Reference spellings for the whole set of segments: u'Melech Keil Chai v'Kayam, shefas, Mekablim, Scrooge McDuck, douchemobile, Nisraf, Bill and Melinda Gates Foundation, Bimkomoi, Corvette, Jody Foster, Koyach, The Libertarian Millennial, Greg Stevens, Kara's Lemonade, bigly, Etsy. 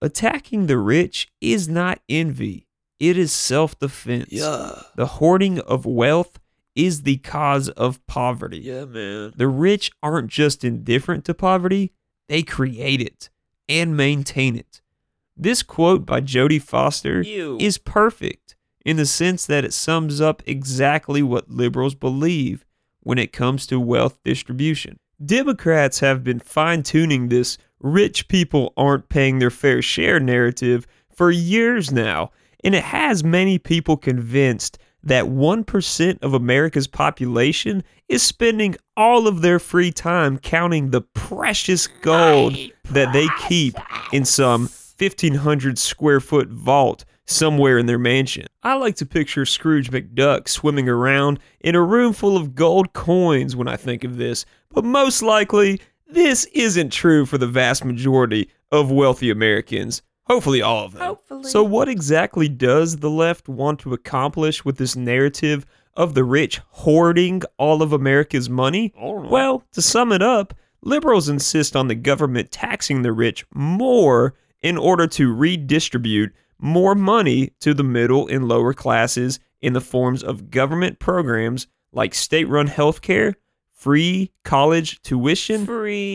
Attacking the rich is not envy. It is self-defense. Yeah. The hoarding of wealth is the cause of poverty. Yeah, man. The rich aren't just indifferent to poverty. They create it and maintain it. This quote by Jody Foster is perfect in the sense that it sums up exactly what liberals believe when it comes to wealth distribution. Democrats have been fine-tuning this rich people aren't paying their fair share narrative for years now, and it has many people convinced that 1% of America's population is spending all of their free time counting the precious gold that they keep in some 1,500 square foot vault somewhere in their mansion. I like to picture Scrooge McDuck swimming around in a room full of gold coins when I think of this, but most likely this isn't true for the vast majority of wealthy Americans. Hopefully all of them. Hopefully. So what exactly does the left want to accomplish with this narrative of the rich hoarding all of America's money? Well, to sum it up, liberals insist on the government taxing the rich more in order to redistribute more money to the middle and lower classes in the forms of government programs like state-run health care, free college tuition,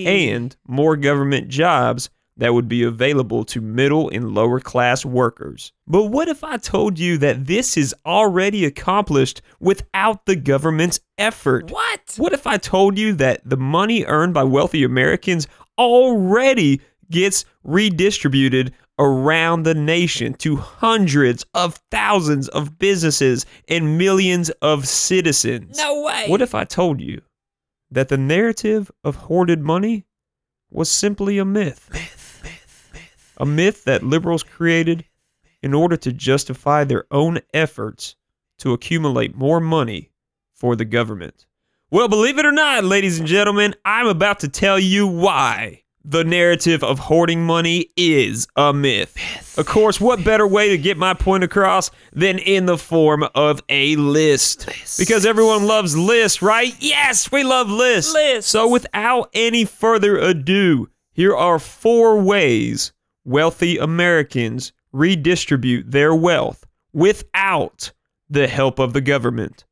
and more government jobs that would be available to middle and lower class workers. But what if I told you that this is already accomplished without the government's effort? What? What if I told you that the money earned by wealthy Americans already gets redistributed around the nation to hundreds of thousands of businesses and millions of citizens? No way! What if I told you that the narrative of hoarded money was simply a myth? A myth that liberals created in order to justify their own efforts to accumulate more money for the government. Well, believe it or not, ladies and gentlemen, I'm about to tell you why the narrative of hoarding money is a myth. Of course, what better way to get my point across than in the form of a list? Because everyone loves lists, right? Yes, we love lists. So without any further ado, here are 4 ways wealthy Americans redistribute their wealth without the help of the government.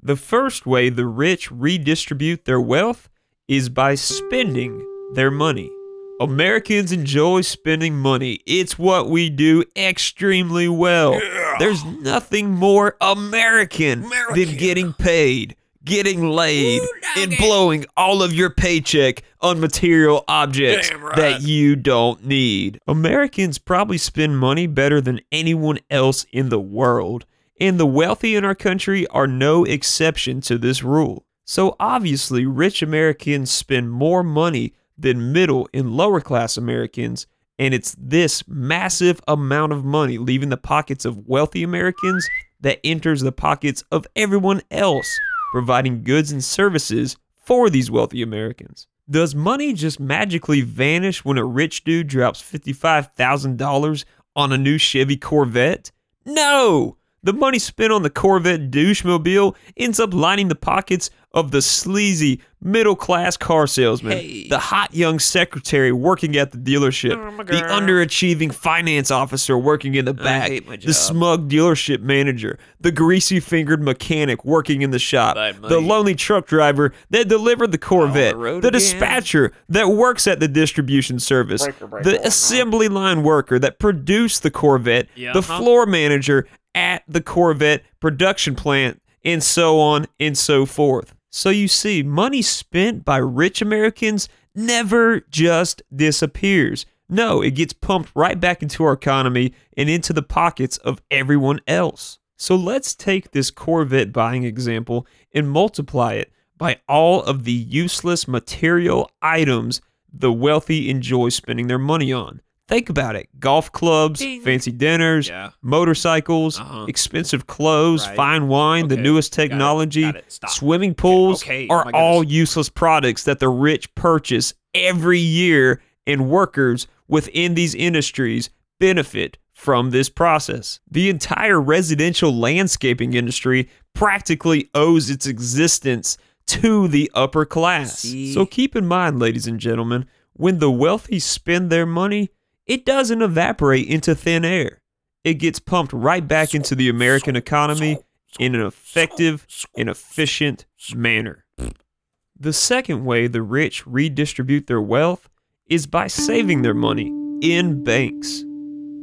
The first way the rich redistribute their wealth is by spending their money. Americans enjoy spending money. It's what we do extremely well. Yeah. There's nothing more American than getting paid, getting laid, and blowing all of your paycheck on material objects that you don't need. Americans probably spend money better than anyone else in the world, and the wealthy in our country are no exception to this rule. So obviously, rich Americans spend more money than middle and lower class Americans, and it's this massive amount of money leaving the pockets of wealthy Americans that enters the pockets of everyone else, providing goods and services for these wealthy Americans. Does money just magically vanish when a rich dude drops $55,000 on a new Chevy Corvette? No! The money spent on the Corvette douchemobile ends up lining the pockets of the sleazy middle-class car salesman, the hot young secretary working at the dealership, the underachieving finance officer working in the back, the smug dealership manager, the greasy-fingered mechanic working in the shop, the lonely truck driver that delivered the Corvette, the dispatcher that works at the distribution service, the assembly line worker that produced the Corvette, the floor manager at the Corvette production plant, and so on and so forth. So you see, money spent by rich Americans never just disappears. No, it gets pumped right back into our economy and into the pockets of everyone else. So let's take this Corvette buying example and multiply it by all of the useless material items the wealthy enjoy spending their money on. Think about it. Golf clubs, fancy dinners, motorcycles, expensive clothes, fine wine, the newest technology, swimming pools are all useless products that the rich purchase every year, and workers within these industries benefit from this process. The entire residential landscaping industry practically owes its existence to the upper class. So keep in mind, ladies and gentlemen, when the wealthy spend their money, it doesn't evaporate into thin air. It gets pumped right back into the American economy in an effective and efficient manner. The second way the rich redistribute their wealth is by saving their money in banks.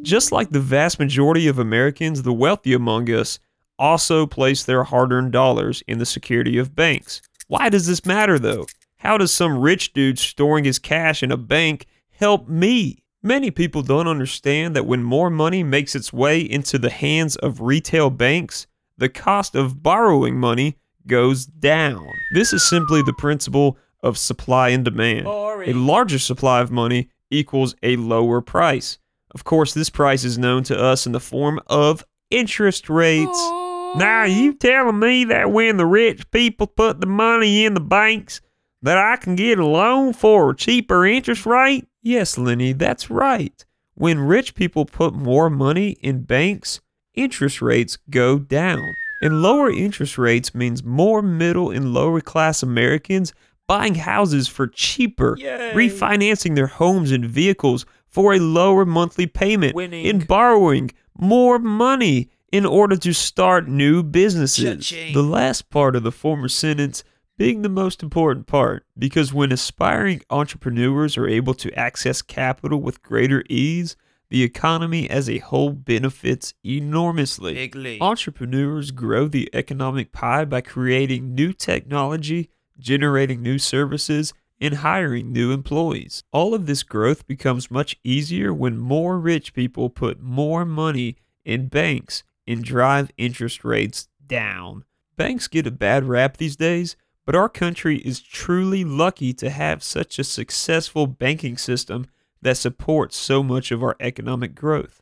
Just like the vast majority of Americans, the wealthy among us also place their hard-earned dollars in the security of banks. Why does this matter, though? How does some rich dude storing his cash in a bank help me? Many people don't understand that when more money makes its way into the hands of retail banks, the cost of borrowing money goes down. This is simply the principle of supply and demand. Boring. A larger supply of money equals a lower price. Of course, this price is known to us in the form of interest rates. Oh. Now, are you telling me that when the rich people put the money in the banks, that I can get a loan for a cheaper interest rate? Yes, Lenny, that's right. When rich people put more money in banks, interest rates go down. And lower interest rates means more middle and lower class Americans buying houses for cheaper, yay, refinancing their homes and vehicles for a lower monthly payment, winning, and borrowing more money in order to start new businesses. Cha-ching. The last part of the former sentence being the most important part, because when aspiring entrepreneurs are able to access capital with greater ease, the economy as a whole benefits enormously. Bigly. Entrepreneurs grow the economic pie by creating new technology, generating new services, and hiring new employees. All of this growth becomes much easier when more rich people put more money in banks and drive interest rates down. Banks get a bad rap these days, but our country is truly lucky to have such a successful banking system that supports so much of our economic growth.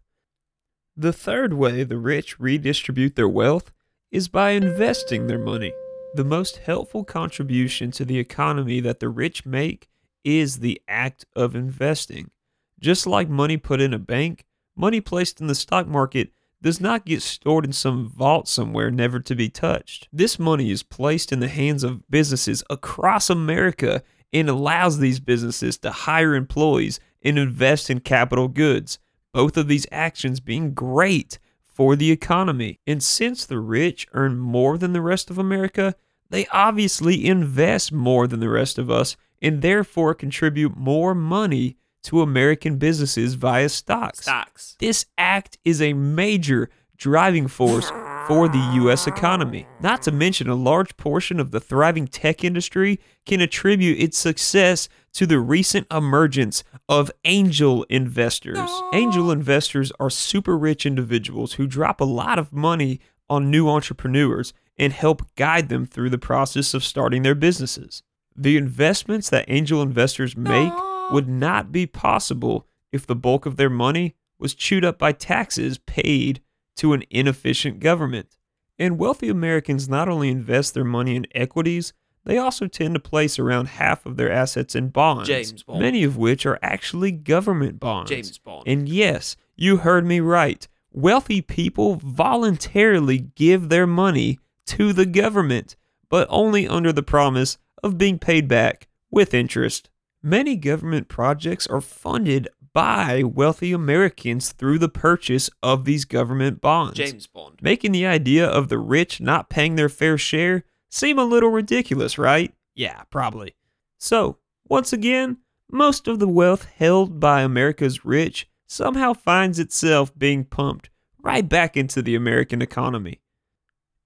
The third way the rich redistribute their wealth is by investing their money. The most helpful contribution to the economy that the rich make is the act of investing. Just like money put in a bank, money placed in the stock market does not get stored in some vault somewhere never to be touched. This money is placed in the hands of businesses across America and allows these businesses to hire employees and invest in capital goods, both of these actions being great for the economy. And since the rich earn more than the rest of America, they obviously invest more than the rest of us and therefore contribute more money to American businesses via stocks. This act is a major driving force for the U.S. economy. Not to mention, a large portion of the thriving tech industry can attribute its success to the recent emergence of angel investors. No. Angel investors are super rich individuals who drop a lot of money on new entrepreneurs and help guide them through the process of starting their businesses. The investments that angel investors make would not be possible if the bulk of their money was chewed up by taxes paid to an inefficient government. And wealthy Americans not only invest their money in equities, they also tend to place around half of their assets in bonds, James Bond, many of which are actually government bonds. James Bond. And yes, you heard me right. Wealthy people voluntarily give their money to the government, but only under the promise of being paid back with interest. Many government projects are funded by wealthy Americans through the purchase of these government bonds. James Bond. Making the idea of the rich not paying their fair share seem a little ridiculous, right? Yeah, probably. So, once again, most of the wealth held by America's rich somehow finds itself being pumped right back into the American economy.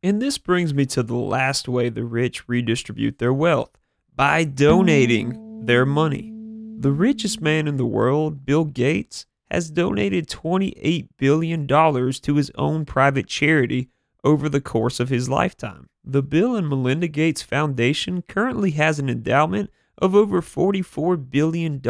And this brings me to the last way the rich redistribute their wealth, by donating their money. The richest man in the world, Bill Gates, has donated $28 billion to his own private charity over the course of his lifetime. The Bill and Melinda Gates Foundation currently has an endowment of over $44 billion.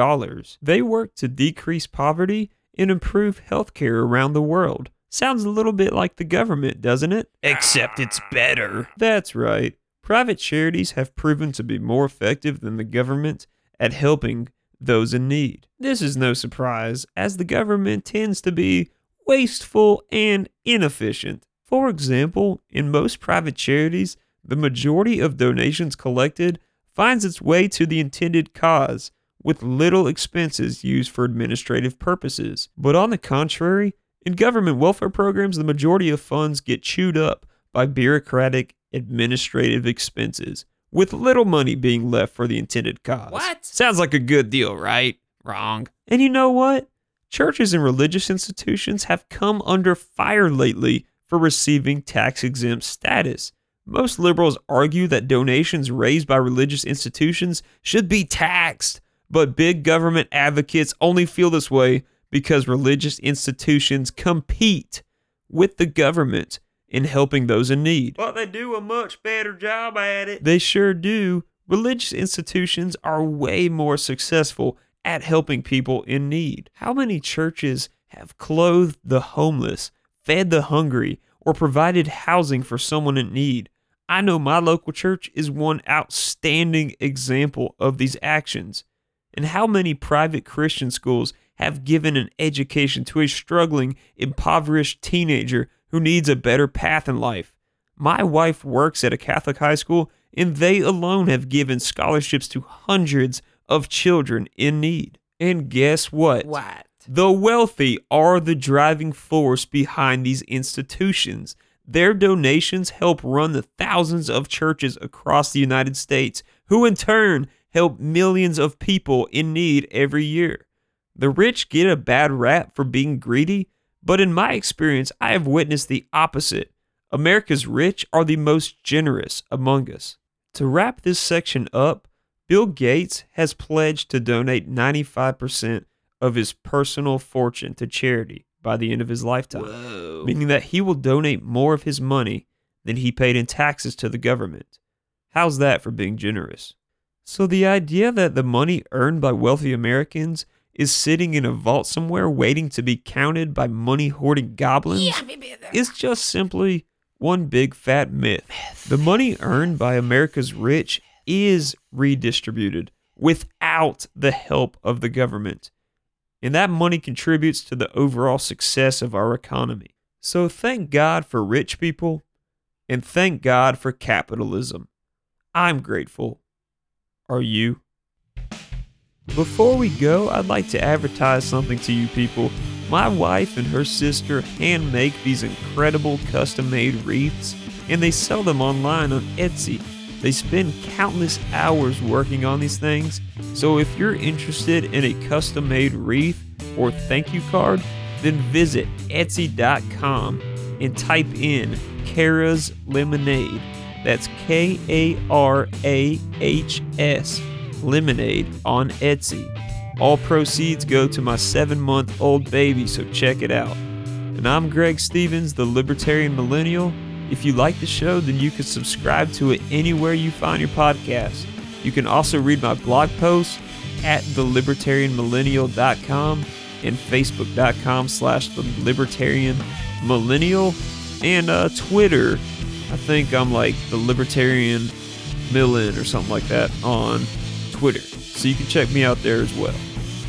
They work to decrease poverty and improve healthcare around the world. Sounds a little bit like the government, doesn't it? Except it's better. That's right. Private charities have proven to be more effective than the government at helping those in need. This is no surprise, as the government tends to be wasteful and inefficient. For example, in most private charities, the majority of donations collected finds its way to the intended cause, with little expenses used for administrative purposes. But on the contrary, in government welfare programs, the majority of funds get chewed up by bureaucratic administrative expenses, with little money being left for the intended cause. What? Sounds like a good deal, right? Wrong. And you know what? Churches and religious institutions have come under fire lately for receiving tax-exempt status. Most liberals argue that donations raised by religious institutions should be taxed, but big government advocates only feel this way because religious institutions compete with the government in helping those in need. But they do a much better job at it. They sure do. Religious institutions are way more successful at helping people in need. How many churches have clothed the homeless, fed the hungry, or provided housing for someone in need? I know my local church is one outstanding example of these actions. And how many private Christian schools have given an education to a struggling, impoverished teenager who needs a better path in life? My wife works at a Catholic high school, and they alone have given scholarships to hundreds of children in need. And guess what? What? The wealthy are the driving force behind these institutions. Their donations help run the thousands of churches across the United States, who in turn help millions of people in need every year. The rich get a bad rap for being greedy, but in my experience, I have witnessed the opposite. America's rich are the most generous among us. To wrap this section up, Bill Gates has pledged to donate 95% of his personal fortune to charity by the end of his lifetime. Whoa. Meaning that he will donate more of his money than he paid in taxes to the government. How's that for being generous? So the idea that the money earned by wealthy Americans is sitting in a vault somewhere waiting to be counted by money-hoarding goblins is just simply one big fat myth. The money earned by America's rich is redistributed without the help of the government. And that money contributes to the overall success of our economy. So thank God for rich people, and thank God for capitalism. I'm grateful. Are you? Before we go, I'd like to advertise something to you people. My wife and her sister hand make these incredible custom-made wreaths, and they sell them online on Etsy. They spend countless hours working on these things, so if you're interested in a custom-made wreath or thank you card, then visit Etsy.com and type in Kara's Lemonade. That's K-A-R-A-H-S Lemonade on Etsy. All proceeds go to my 7-month-old baby, so check it out. And I'm Greg Stevens, the Libertarian Millennial. If you like the show, then you can subscribe to it anywhere you find your podcast. You can also read my blog posts at thelibertarianmillennial.com and facebook.com/thelibertarianmillennial and Twitter. I think I'm like the Libertarian Millen or something like that on Twitter. So you can check me out there as well.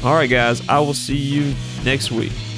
All right, guys, I will see you next week.